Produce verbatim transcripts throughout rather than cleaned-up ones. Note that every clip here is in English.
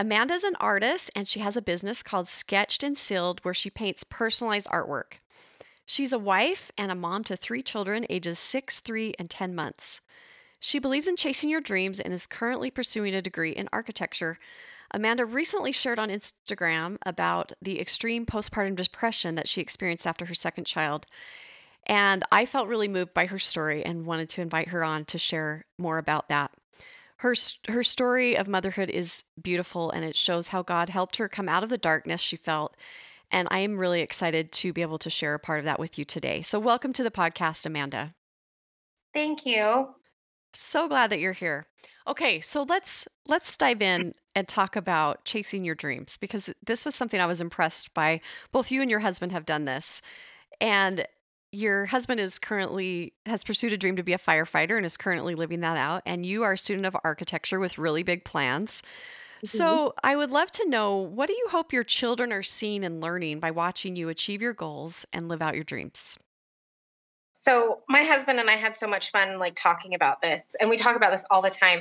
Amanda is an artist, and she has a business called Sketched and Sealed, where she paints personalized artwork. She's a wife and a mom to three children, ages six, three, and ten months. She believes in chasing your dreams and is currently pursuing a degree in architecture. Amanda recently shared on Instagram about the extreme postpartum depression that she experienced after her second child. And I felt really moved by her story and wanted to invite her on to share more about that. Her her story of motherhood is beautiful, and it shows how God helped her come out of the darkness she felt. And I am really excited to be able to share a part of that with you today. So welcome to the podcast, Amanda. Thank you. So glad that you're here. Okay, so let's let's dive in and talk about chasing your dreams, because this was something I was impressed by. Both you and your husband have done this. And your husband is currently, has pursued a dream to be a firefighter and is currently living that out. And you are a student of architecture with really big plans. Mm-hmm. So I would love to know, what do you hope your children are seeing and learning by watching you achieve your goals and live out your dreams? So my husband and I had so much fun, like, talking about this, and we talk about this all the time.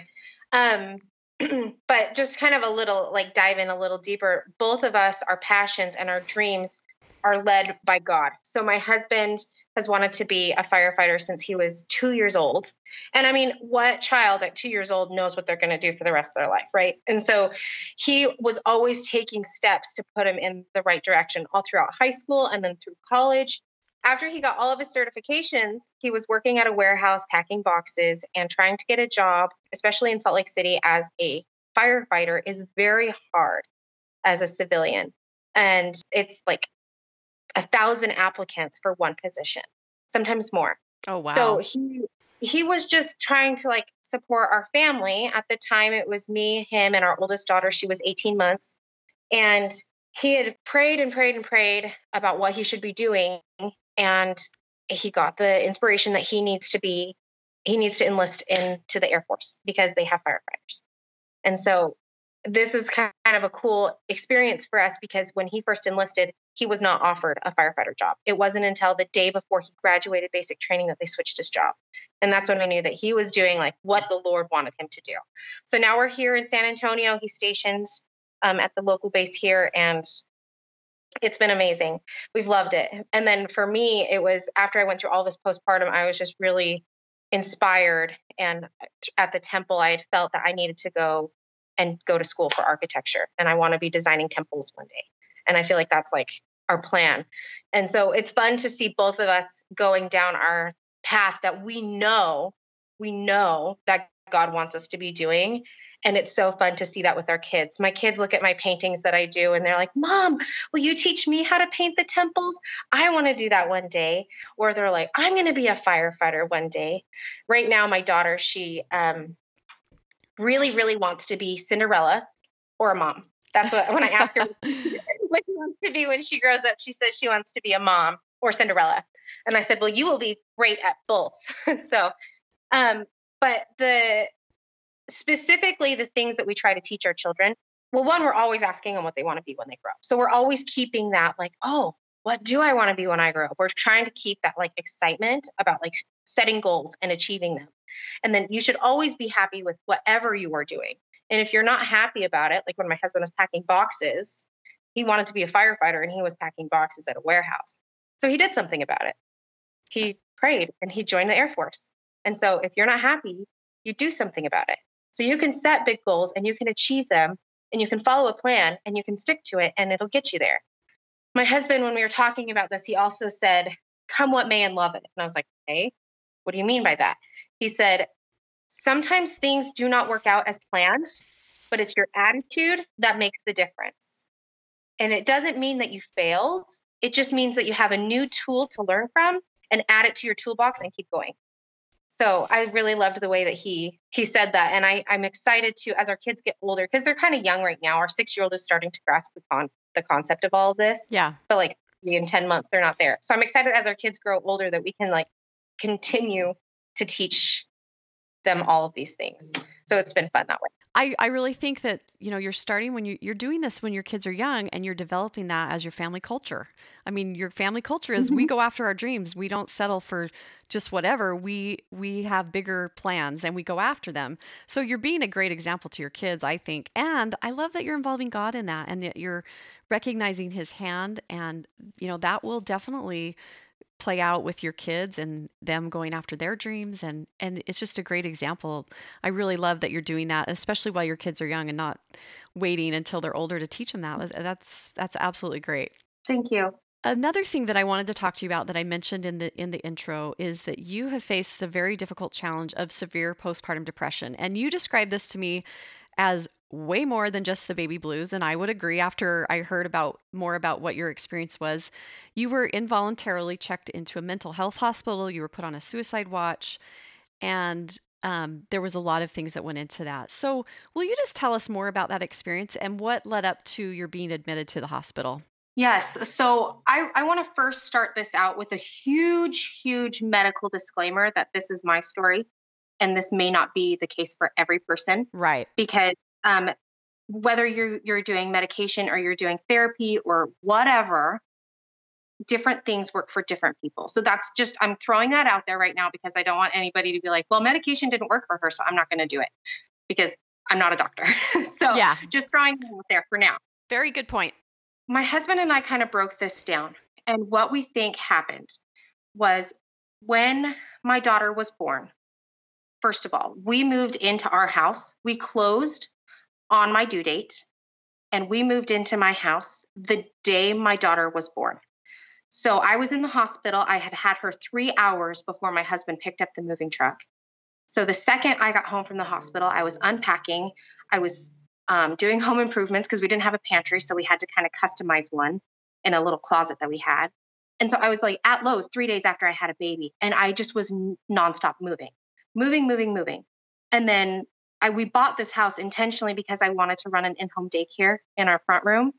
Um, but just kind of a little, like, dive in a little deeper. Both of us, our passions and our dreams are led by God. So my husband has wanted to be a firefighter since he was two years old. And I mean, what child at two years old knows what they're going to do for the rest of their life, right? And so he was always taking steps to put him in the right direction all throughout high school and then through college. After he got all of his certifications, he was working at a warehouse packing boxes and trying to get a job, especially in Salt Lake City as a firefighter, is very hard as a civilian. And it's like a thousand applicants for one position, sometimes more. Oh, wow. So he, he was just trying to, like, support our family. At the time, it was me, him, and our oldest daughter. She was eighteen months. And he had prayed and prayed and prayed about what he should be doing. And he got the inspiration that he needs to be, he needs to enlist into the Air Force because they have firefighters. And so this is kind of a cool experience for us, because when he first enlisted, he was not offered a firefighter job. It wasn't until the day before he graduated basic training that they switched his job. And that's when I knew that he was doing, like, what the Lord wanted him to do. So now we're here in San Antonio. He's stationed um, at the local base here, and it's been amazing. We've loved it. And then for me, it was after I went through all this postpartum, I was just really inspired. And at the temple, I had felt that I needed to go and go to school for architecture. And I want to be designing temples one day. And I feel like that's, like, our plan. And so it's fun to see both of us going down our path that we know, we know that God wants us to be doing. And it's so fun to see that with our kids. My kids look at my paintings that I do, and they're like, "Mom, will you teach me how to paint the temples? I want to do that one day." Or they're like, "I'm going to be a firefighter one day." Right now, my daughter, she um, really, really wants to be Cinderella or a mom. That's what, when I ask her what she wants to be when she grows up, she says she wants to be a mom or Cinderella. And I said, "Well, you will be great at both." so, um, but the, specifically the things that we try to teach our children. Well, one, we're always asking them what they want to be when they grow up. So we're always keeping that, like, "Oh, what do I want to be when I grow up?" We're trying to keep that, like, excitement about, like, setting goals and achieving them. And then you should always be happy with whatever you are doing. And if you're not happy about it, like when my husband was packing boxes, he wanted to be a firefighter and he was packing boxes at a warehouse. So he did something about it. He prayed and he joined the Air Force. And so if you're not happy, you do something about it. So you can set big goals and you can achieve them and you can follow a plan and you can stick to it and it'll get you there. My husband, when we were talking about this, he also said, "Come what may and love it." And I was like, "Hey, what do you mean by that?" He said, "Sometimes things do not work out as planned, but it's your attitude that makes the difference. And it doesn't mean that you failed. It just means that you have a new tool to learn from and add it to your toolbox and keep going." So I really loved the way that he he said that. And I, I'm excited to, as our kids get older, because they're kind of young right now. Our six-year-old is starting to grasp the con the concept of all of this. Yeah. But like in ten months, they're not there. So I'm excited as our kids grow older that we can like continue to teach them all of these things. So it's been fun that way. I, I really think that, you know, you're starting when you, you're doing this when your kids are young and you're developing that as your family culture. I mean, your family culture is we go after our dreams. We don't settle for just whatever. We we have bigger plans and we go after them. So you're being a great example to your kids, I think. And I love that you're involving God in that and that you're recognizing his hand. And, you know, that will definitely play out with your kids and them going after their dreams. And, and it's just a great example. I really love that you're doing that, especially while your kids are young and not waiting until they're older to teach them that. That's, that's absolutely great. Thank you. Another thing that I wanted to talk to you about that I mentioned in the in the intro is that you have faced the very difficult challenge of severe postpartum depression. And you described this to me as way more than just the baby blues. And I would agree after I heard about more about what your experience was. You were involuntarily checked into a mental health hospital. You were put on a suicide watch. And um, there was a lot of things that went into that. So will you just tell us more about that experience and what led up to your being admitted to the hospital? Yes. So I, I want to first start this out with a huge, huge medical disclaimer that this is my story. And this may not be the case for every person. Right. Because Um, whether you're, you're doing medication or you're doing therapy or whatever, different things work for different people. So that's just, I'm throwing that out there right now because I don't want anybody to be like, well, medication didn't work for her, so I'm not going to do it because I'm not a doctor. So yeah. Just throwing that out there for now. Very good point. My husband and I kind of broke this down. And what we think happened was when my daughter was born, first of all, we moved into our house. We closed on my due date, and we moved into my house the day my daughter was born. So I was in the hospital. I had had her three hours before my husband picked up the moving truck. So the second I got home from the hospital, I was unpacking. I was um, doing home improvements because we didn't have a pantry, so we had to kind of customize one in a little closet that we had. And so I was like at Lowe's three days after I had a baby, and I just was n- nonstop moving, moving, moving, moving. And then I, we bought this house intentionally because I wanted to run an in-home daycare in our front room.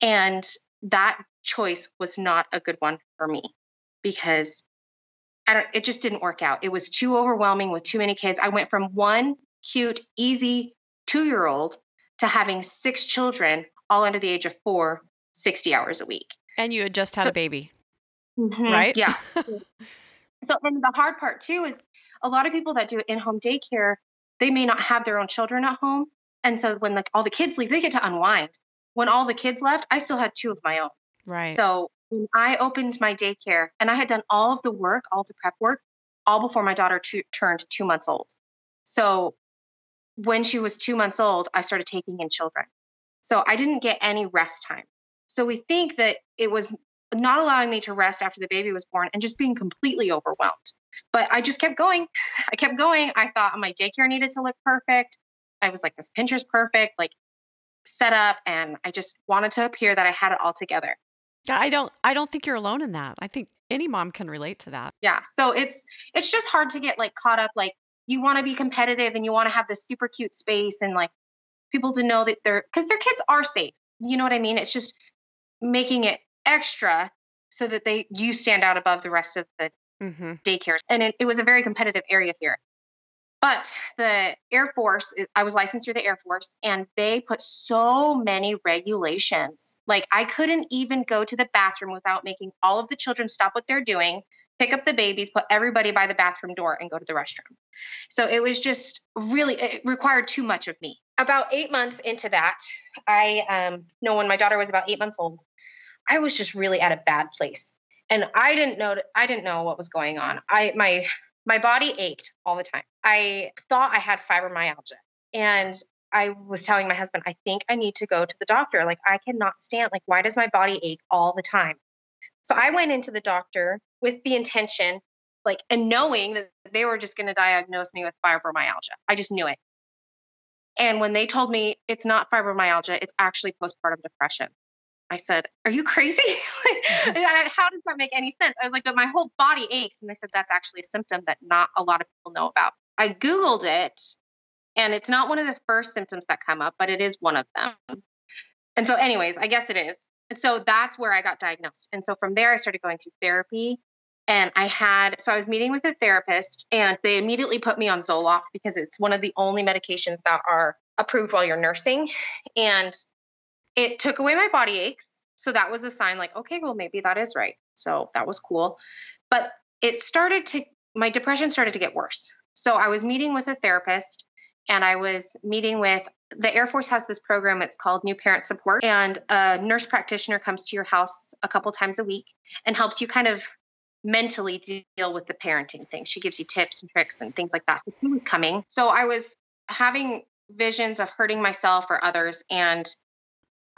And that choice was not a good one for me because I don't, it just didn't work out. It was too overwhelming with too many kids. I went from one cute, easy two-year-old to having six children all under the age of four, sixty hours a week. And you had just had so, a baby, mm-hmm, right? Yeah. So and the hard part too is a lot of people that do in-home daycare, they may not have their own children at home. And so when the, all the kids leave, they get to unwind. When all the kids left, I still had two of my own. Right. So when I opened my daycare and I had done all of the work, all the prep work, all before my daughter t- turned two months old. So when she was two months old, I started taking in children. So I didn't get any rest time. So we think that it was not allowing me to rest after the baby was born and just being completely overwhelmed. But I just kept going. I kept going. I thought my daycare needed to look perfect. I was like, this Pinterest perfect, like set up. And I just wanted to appear that I had it all together. Yeah. I don't, I don't think you're alone in that. I think any mom can relate to that. Yeah. So it's, it's just hard to get like caught up. Like you want to be competitive and you want to have this super cute space and like people to know that they're, cause their kids are safe. You know what I mean? It's just making it extra so that they, you stand out above the rest of the mm-hmm. daycares. And it, it was a very competitive area here, but the Air Force, I was licensed through the Air Force and they put so many regulations. Like I couldn't even go to the bathroom without making all of the children stop what they're doing, pick up the babies, put everybody by the bathroom door and go to the restroom. So it was just really, it required too much of me. About eight months into that, I, um, no, when my daughter was about eight months old, I was just really at a bad place. And I didn't know, I didn't know what was going on. I, my, my body ached all the time. I thought I had fibromyalgia and I was telling my husband, I think I need to go to the doctor. Like I cannot stand, like, why does my body ache all the time? So I went into the doctor with the intention, like, and knowing that they were just going to diagnose me with fibromyalgia. I just knew it. And when they told me it's not fibromyalgia, it's actually postpartum depression. I said, are you crazy? I, how does that make any sense? I was like, but my whole body aches. And they said, that's actually a symptom that not a lot of people know about. I Googled it, and it's not one of the first symptoms that come up, but it is one of them. And so anyways, I guess it is. So that's where I got diagnosed. And so from there, I started going through therapy. And I had, so I was meeting with a therapist, and they immediately put me on Zoloft because it's one of the only medications that are approved while you're nursing. And it took away my body aches. So that was a sign like, okay, well, maybe that is right. So that was cool. But it started to, my depression started to get worse. So I was meeting with a therapist, and I was meeting with, the Air Force has this program, it's called New Parent Support. And a nurse practitioner comes to your house a couple times a week and helps you kind of mentally deal with the parenting thing. She gives you tips and tricks and things like that. So she was coming. So I was having visions of hurting myself or others. And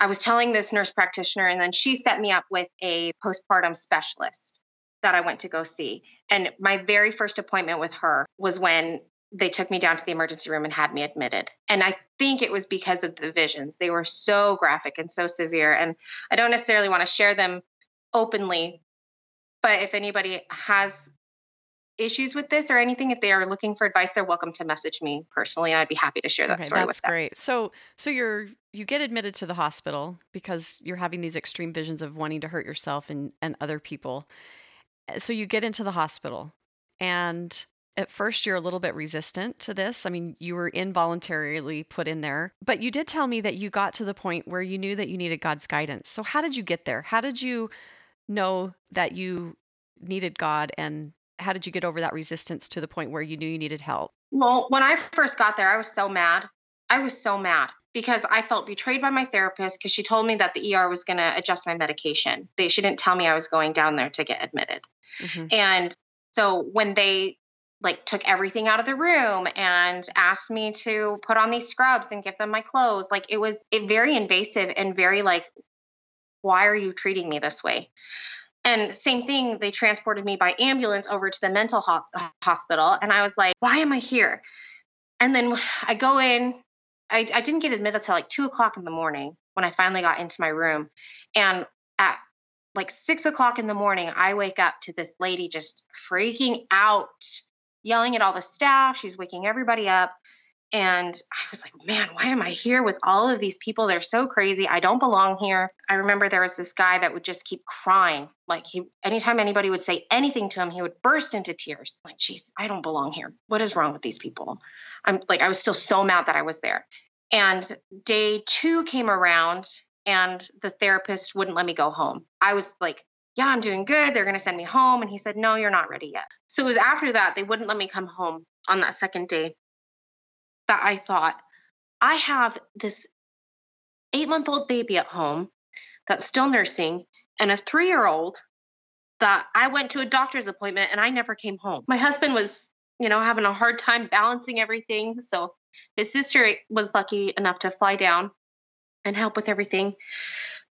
I was telling this nurse practitioner, and then she set me up with a postpartum specialist that I went to go see. And my very first appointment with her was when they took me down to the emergency room and had me admitted. And I think it was because of the visions. They were so graphic and so severe. And I don't necessarily want to share them openly, but if anybody has issues with this or anything, if they are looking for advice, they're welcome to message me personally. And I'd be happy to share that okay, story with them. That's great. So, so you're, you get admitted to the hospital because you're having these extreme visions of wanting to hurt yourself and, and other people. So you get into the hospital, and at first you're a little bit resistant to this. I mean, you were involuntarily put in there, but you did tell me that you got to the point where you knew that you needed God's guidance. So how did you get there? How did you know that you needed God, and how did you get over that resistance to the point where you knew you needed help? Well, when I first got there, I was so mad. I was so mad because I felt betrayed by my therapist because she told me that the E R was going to adjust my medication. They, she didn't tell me I was going down there to get admitted. Mm-hmm. And so when they like took everything out of the room and asked me to put on these scrubs and give them my clothes, like it was it very invasive and very like, why are you treating me this way? And same thing, they transported me by ambulance over to the mental ho- hospital. And I was like, why am I here? And then I go in, I, I didn't get admitted till like two o'clock in the morning when I finally got into my room. And at like six o'clock in the morning, I wake up to this lady just freaking out, yelling at all the staff. She's waking everybody up. And I was like, man, why am I here with all of these people? They're so crazy. I don't belong here. I remember there was this guy that would just keep crying. Like he, anytime anybody would say anything to him, he would burst into tears. Like, geez, I don't belong here. What is wrong with these people? I'm like, I was still so mad that I was there. And day two came around, and the therapist wouldn't let me go home. I was like, yeah, I'm doing good. They're going to send me home. And he said, no, you're not ready yet. So it was after that, they wouldn't let me come home on that second day, that I thought, I have this eight-month-old baby at home that's still nursing and a three-year-old that I went to a doctor's appointment and I never came home. My husband was, you know, having a hard time balancing everything. So his sister was lucky enough to fly down and help with everything.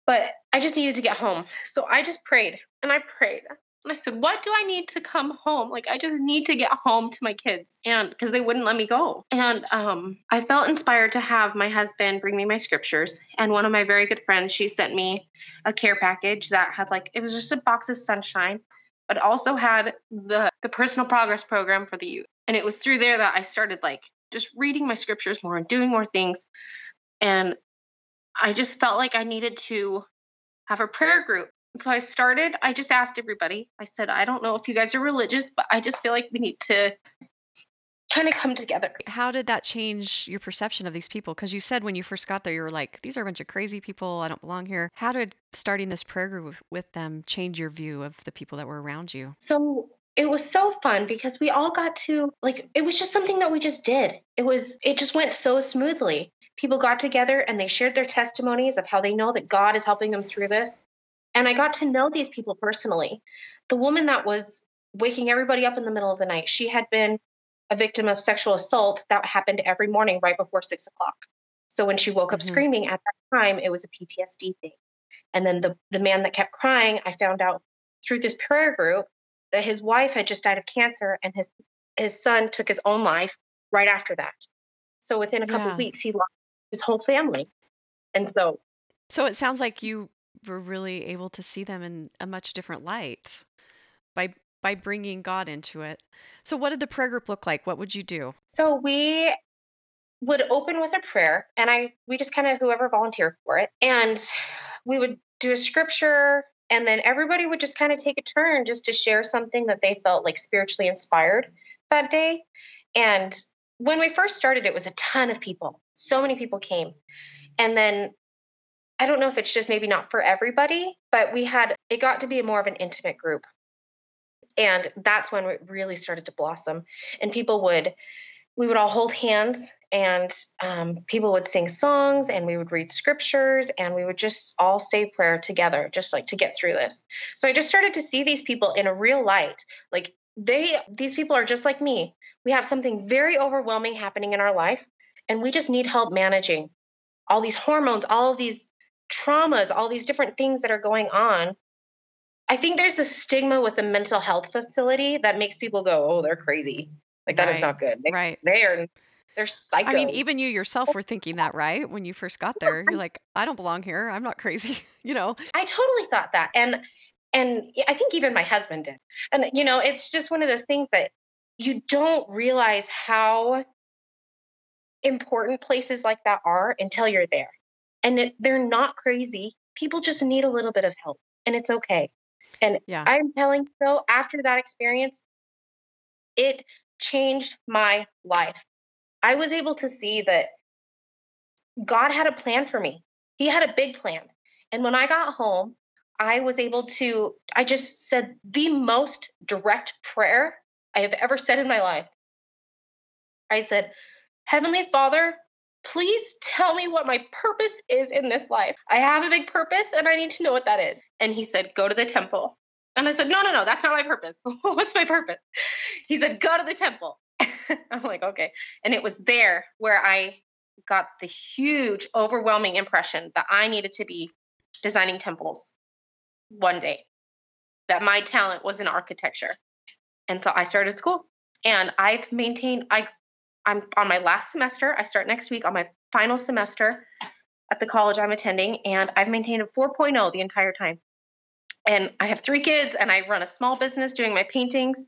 But I just needed to get home. So I just prayed and I prayed. And I said, what do I need to come home? Like, I just need to get home to my kids. And because they wouldn't let me go. And um, I felt inspired to have my husband bring me my scriptures. And one of my very good friends, she sent me a care package that had like, it was just a box of Sunshine, but also had the, the Personal Progress program for the youth. And it was through there that I started like just reading my scriptures more and doing more things. And I just felt like I needed to have a prayer group. So I started, I just asked everybody, I said, I don't know if you guys are religious, but I just feel like we need to kind of come together. How did that change your perception of these people? Because you said when you first got there, you were like, these are a bunch of crazy people. I don't belong here. How did starting this prayer group with them change your view of the people that were around you? So it was so fun because we all got to, like, it was just something that we just did. It was, it just went so smoothly. People got together and they shared their testimonies of how they know that God is helping them through this. And I got to know these people personally. The woman that was waking everybody up in the middle of the night, she had been a victim of sexual assault that happened every morning right before six o'clock. So when she woke up mm-hmm. screaming at that time, it was a P T S D thing. And then the, the man that kept crying, I found out through this prayer group that his wife had just died of cancer and his, his son took his own life right after that. So within a couple yeah. of weeks, he lost his whole family. And so. So it sounds like you we're really able to see them in a much different light by by bringing God into it. So what did the prayer group look like? What would you do? So we would open with a prayer, and I we just kind of whoever volunteered for it, and we would do a scripture, and then everybody would just kind of take a turn just to share something that they felt like spiritually inspired that day. And when we first started, it was a ton of people. So many people came. And then I don't know if it's just maybe not for everybody, but we had, it got to be more of an intimate group. And that's when it really started to blossom. And people would, we would all hold hands, and um, people would sing songs, and we would read scriptures, and we would just all say prayer together, just like to get through this. So I just started to see these people in a real light. Like they, these people are just like me. We have something very overwhelming happening in our life, and we just need help managing all these hormones, all these traumas, all these different things that are going on. I think there's this stigma with the mental health facility that makes people go, oh, they're crazy. Like that right. is not good. They, right. They are, they're psycho. I mean, even you yourself were thinking that, right? When you first got there, you're like, I don't belong here. I'm not crazy. You know, I totally thought that. And, and I think even my husband did. And, you know, it's just one of those things that you don't realize how important places like that are until you're there. And it, they're not crazy. People just need a little bit of help, and it's okay. And yeah. I'm telling you, though, after that experience, it changed my life. I was able to see that God had a plan for me. He had a big plan. And when I got home, I was able to, I just said the most direct prayer I have ever said in my life. I said, Heavenly Father, please tell me what my purpose is in this life. I have a big purpose, and I need to know what that is. And he said, go to the temple. And I said, no, no, no, that's not my purpose. What's my purpose? He said, go to the temple. I'm like, okay. And it was there where I got the huge, overwhelming impression that I needed to be designing temples one day, that my talent was in architecture. And so I started school, and I've maintained, I, I'm on my last semester. I start next week on my final semester at the college I'm attending, and I've maintained a four point oh the entire time. And I have three kids, and I run a small business doing my paintings.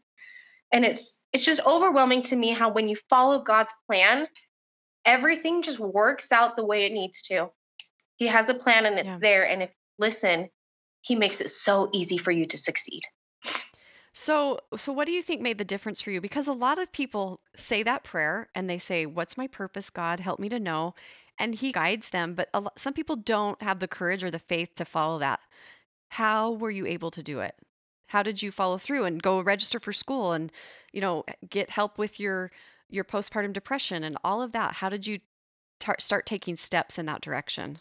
And it's it's just overwhelming to me how when you follow God's plan, everything just works out the way it needs to. He has a plan, and it's yeah. there. And if you listen, he makes it so easy for you to succeed. So, so what do you think made the difference for you? Because a lot of people say that prayer and they say, what's my purpose? God, help me to know. And he guides them. But a lot, some people don't have the courage or the faith to follow that. How were you able to do it? How did you follow through and go register for school and, you know, get help with your, your postpartum depression and all of that? How did you tar- start taking steps in that direction?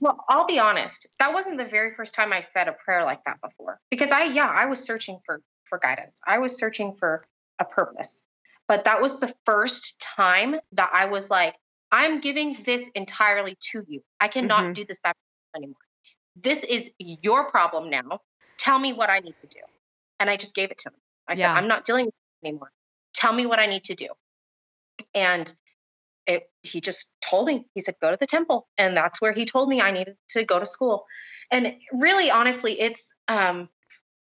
Well, I'll be honest. That wasn't the very first time I said a prayer like that before, because I, yeah, I was searching for, for guidance. I was searching for a purpose, but that was the first time that I was like, I'm giving this entirely to you. I cannot mm-hmm. do this by myself anymore. This is your problem now. Tell me what I need to do. And I just gave it to him. I yeah. said, I'm not dealing with it anymore. Tell me what I need to do. And it, he just told me, he said, go to the temple. And that's where he told me I needed to go to school. And really, honestly, it's, um,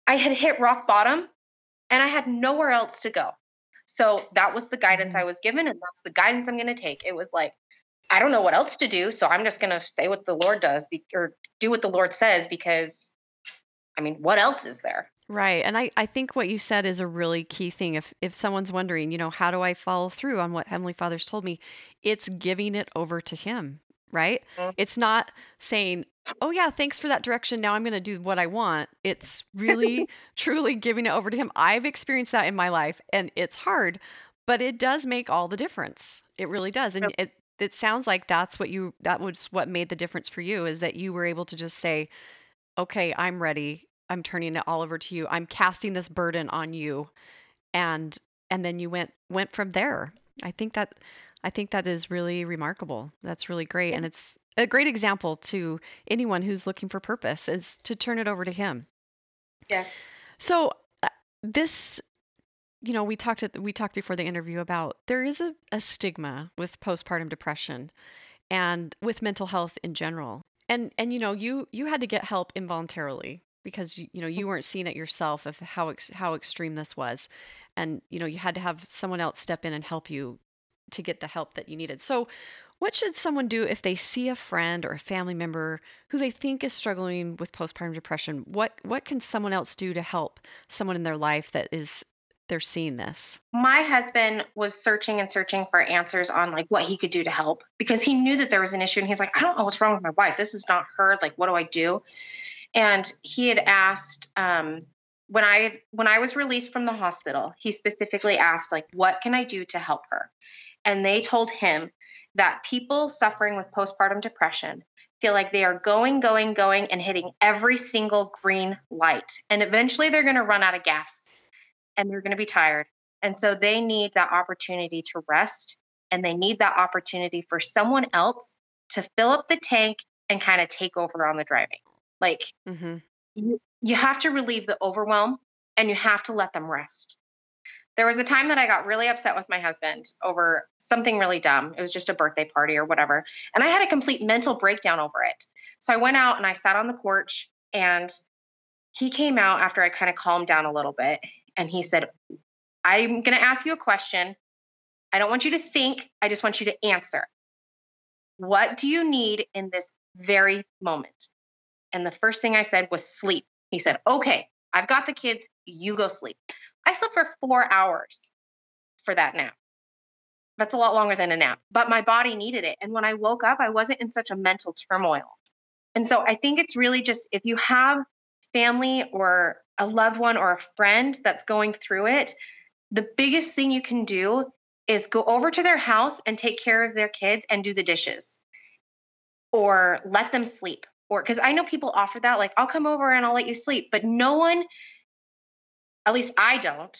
I had hit rock bottom and I had nowhere else to go. So that was the guidance mm-hmm. I was given. And that's the guidance I'm going to take. It was like, I don't know what else to do. So I'm just going to say what the Lord does be- or do what the Lord says, because I mean, what else is there? Right. And I, I think what you said is a really key thing. If if someone's wondering, you know, how do I follow through on what Heavenly Father's told me? It's giving it over to him, right? Mm-hmm. It's not saying, oh yeah, thanks for that direction. Now I'm going to do what I want. It's really, truly giving it over to him. I've experienced that in my life, and it's hard, but it does make all the difference. It really does. And yep. it, it sounds like that's what you, that was what made the difference for you, is that you were able to just say, okay, I'm ready. I'm turning it all over to you. I'm casting this burden on you. And, and then you went, went from there. I think that, I think that is really remarkable. That's really great. And it's a great example to anyone who's looking for purpose, is to turn it over to him. Yes. So uh, this, you know, we talked, at, we talked before the interview about, there is a, a stigma with postpartum depression and with mental health in general. And, and, you know, you, you had to get help involuntarily because, you know, you weren't seeing it yourself of how, ex- how extreme this was. And, you know, you had to have someone else step in and help you to get the help that you needed. So what should someone do if they see a friend or a family member who they think is struggling with postpartum depression? What, what can someone else do to help someone in their life that is, they're seeing this? My husband was searching and searching for answers on like what he could do to help because he knew that there was an issue. And he's like, I don't know what's wrong with my wife. This is not her. Like, what do I do? And he had asked, um, when I, when I was released from the hospital, he specifically asked like, what can I do to help her? And they told him that people suffering with postpartum depression feel like they are going, going, going and hitting every single green light. And eventually they're going to run out of gas. And they're going to be tired. And so they need that opportunity to rest. And they need that opportunity for someone else to fill up the tank and kind of take over on the driving. Like mm-hmm. you, you have to relieve the overwhelm and you have to let them rest. There was a time that I got really upset with my husband over something really dumb. It was just a birthday party or whatever. And I had a complete mental breakdown over it. So I went out and I sat on the porch and he came out after I kind of calmed down a little bit. And he said, I'm going to ask you a question. I don't want you to think. I just want you to answer. What do you need in this very moment? And the first thing I said was sleep. He said, okay, I've got the kids. You go sleep. I slept for four hours for that nap. That's a lot longer than a nap, but my body needed it. And when I woke up, I wasn't in such a mental turmoil. And so I think it's really just if you have family or a loved one or a friend that's going through it, the biggest thing you can do is go over to their house and take care of their kids and do the dishes or let them sleep. Or, cause I know people offer that, like, I'll come over and I'll let you sleep, but no one, at least I don't,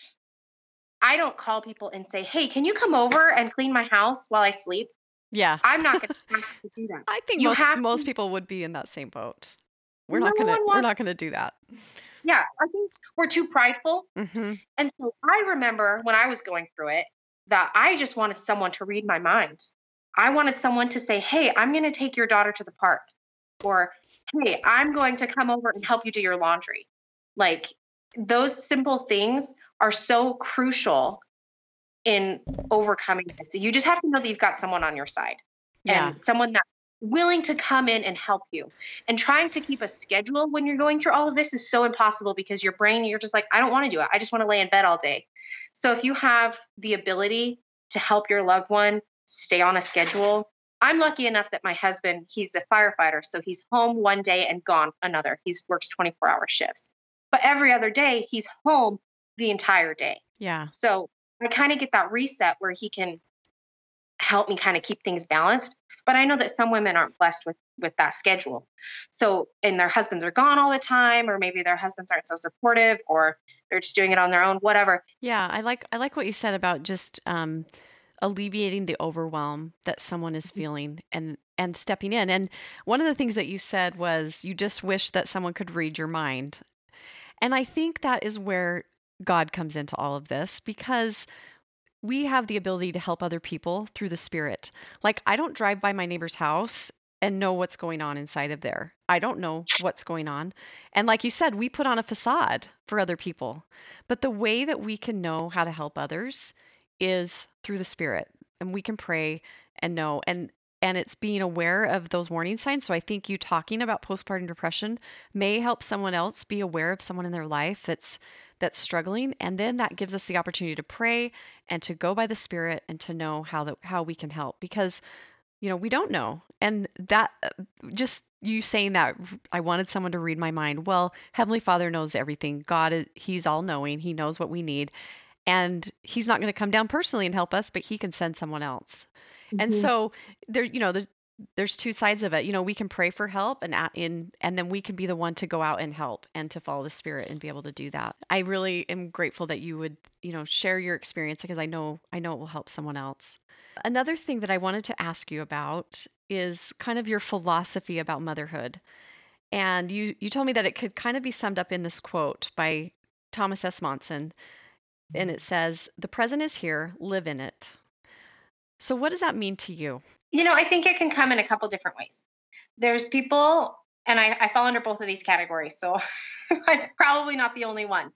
I don't call people and say, hey, can you come over and clean my house while I sleep? Yeah. I'm not going to ask you to do that. I think you most, have most to- people would be in that same boat. We're no not going to, we're not going to do that. Yeah, I think we're too prideful. Mm-hmm. And so I remember when I was going through it that I just wanted someone to read my mind. I wanted someone to say, hey, I'm going to take your daughter to the park. Or, hey, I'm going to come over and help you do your laundry. Like those simple things are so crucial in overcoming it. So you just have to know that you've got someone on your side. Yeah. And someone that willing to come in and help you. And trying to keep a schedule when you're going through all of this is so impossible because your brain, you're just like, I don't want to do it. I just want to lay in bed all day. So if you have the ability to help your loved one stay on a schedule, I'm lucky enough that my husband, he's a firefighter. So he's home one day and gone another. He works twenty-four hour shifts, but every other day he's home the entire day. Yeah. So I kind of get that reset where he can help me kind of keep things balanced. But I know that some women aren't blessed with, with that schedule. So, and their husbands are gone all the time, or maybe their husbands aren't so supportive, or they're just doing it on their own, whatever. Yeah. I like, I like what you said about just, um, alleviating the overwhelm that someone is feeling and, and stepping in. And one of the things that you said was you just wish that someone could read your mind. And I think that is where God comes into all of this, because we have the ability to help other people through the Spirit. Like, I don't drive by my neighbor's house and know what's going on inside of there. I don't know what's going on. And like you said, we put on a facade for other people. But the way that we can know how to help others is through the Spirit. And we can pray and know. And and it's being aware of those warning signs. So I think you talking about postpartum depression may help someone else be aware of someone in their life that's that's struggling. And then that gives us the opportunity to pray and to go by the Spirit and to know how that, how we can help, because, you know, we don't know. And that just you saying that I wanted someone to read my mind. Well, Heavenly Father knows everything. God is, he's all knowing. He knows what we need, and he's not going to come down personally and help us, but he can send someone else. Mm-hmm. And so there, you know, there's, there's two sides of it. You know, we can pray for help and in, and then we can be the one to go out and help and to follow the Spirit and be able to do that. I really am grateful that you would, you know, share your experience, because I know, I know it will help someone else. Another thing that I wanted to ask you about is kind of your philosophy about motherhood. And you, you told me that it could kind of be summed up in this quote by Thomas S. Monson. And it says, "The present is here, live in it." So what does that mean to you? You know, I think it can come in a couple different ways. there's people, and I, I fall under both of these categories, so I'm probably not the only one.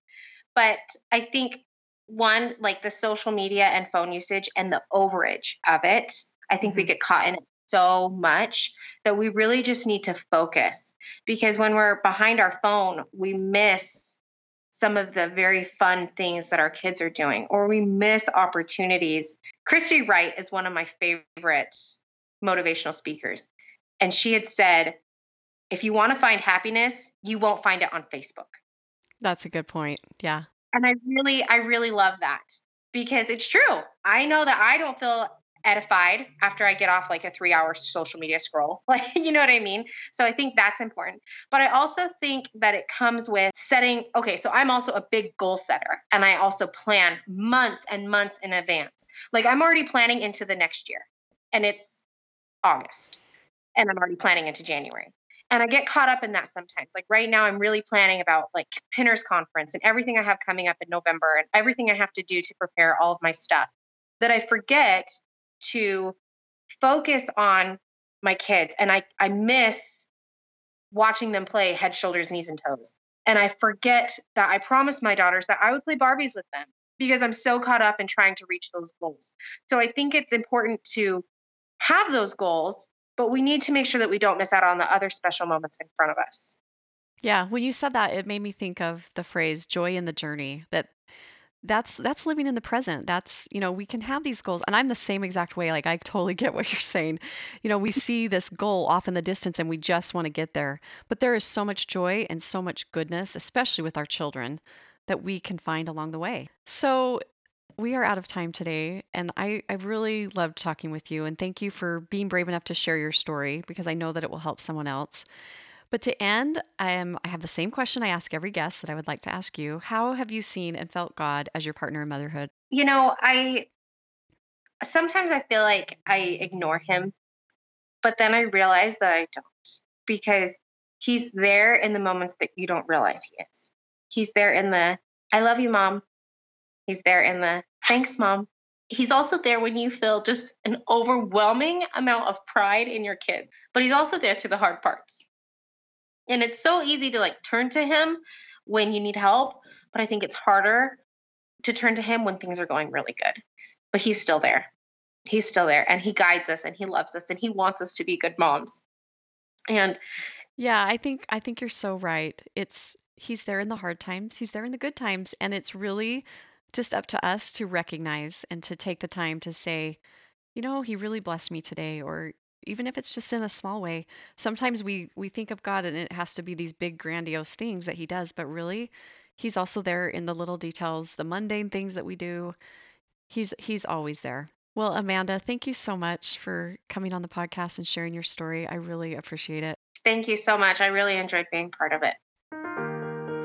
But I think one, like the social media and phone usage and the overage of it, I think mm-hmm. we get caught in it so much that we really just need to focus, because when we're behind our phone, we miss some of the very fun things that our kids are doing, or we miss opportunities. Christy Wright is one of my favorite motivational speakers. And she had said, if you want to find happiness, you won't find it on Facebook. That's a good point. Yeah. And I really, I really love that, because it's true. I know that I don't feel edified after I get off like a three hour social media scroll. Like, you know what I mean? So I think that's important. But I also think that it comes with setting, okay, so I'm also a big goal setter, and I also plan months and months in advance. Like, I'm already planning into the next year, and it's August, and I'm already planning into January. And I get caught up in that sometimes. Like right now, I'm really planning about like Pinner's Conference and everything I have coming up in November and everything I have to do to prepare all of my stuff, that I forget to focus on my kids. And I, I miss watching them play head, shoulders, knees, and toes. And I forget that I promised my daughters that I would play Barbies with them, because I'm so caught up in trying to reach those goals. So I think it's important to have those goals, but we need to make sure that we don't miss out on the other special moments in front of us. Yeah. When you said that, it made me think of the phrase joy in the journey, that that's, that's living in the present. That's, you know, we can have these goals, and I'm the same exact way. Like, I totally get what you're saying. You know, we see this goal off in the distance and we just want to get there, but there is so much joy and so much goodness, especially with our children, that we can find along the way. So we are out of time today, and I, I really loved talking with you, and thank you for being brave enough to share your story, because I know that it will help someone else. But to end, I, am, I have the same question I ask every guest that I would like to ask you. How have you seen and felt God as your partner in motherhood? You know, I sometimes I feel like I ignore him, but then I realize that I don't, because he's there in the moments that you don't realize he is. He's there in the, I love you, Mom. He's there in the, thanks, Mom. He's also there when you feel just an overwhelming amount of pride in your kids, but he's also there through the hard parts. And it's so easy to like turn to him when you need help, but I think it's harder to turn to him when things are going really good, but he's still there. He's still there, and he guides us, and he loves us, and he wants us to be good moms. And yeah, I think, I think you're so right. It's, he's there in the hard times. He's there in the good times. And it's really just up to us to recognize and to take the time to say, you know, he really blessed me today, or even if it's just in a small way. Sometimes we we think of God and it has to be these big grandiose things that he does, but really he's also there in the little details, the mundane things that we do. He's he's always there. Well, Amanda, thank you so much for coming on the podcast and sharing your story. I really appreciate it. Thank you so much. I really enjoyed being part of it.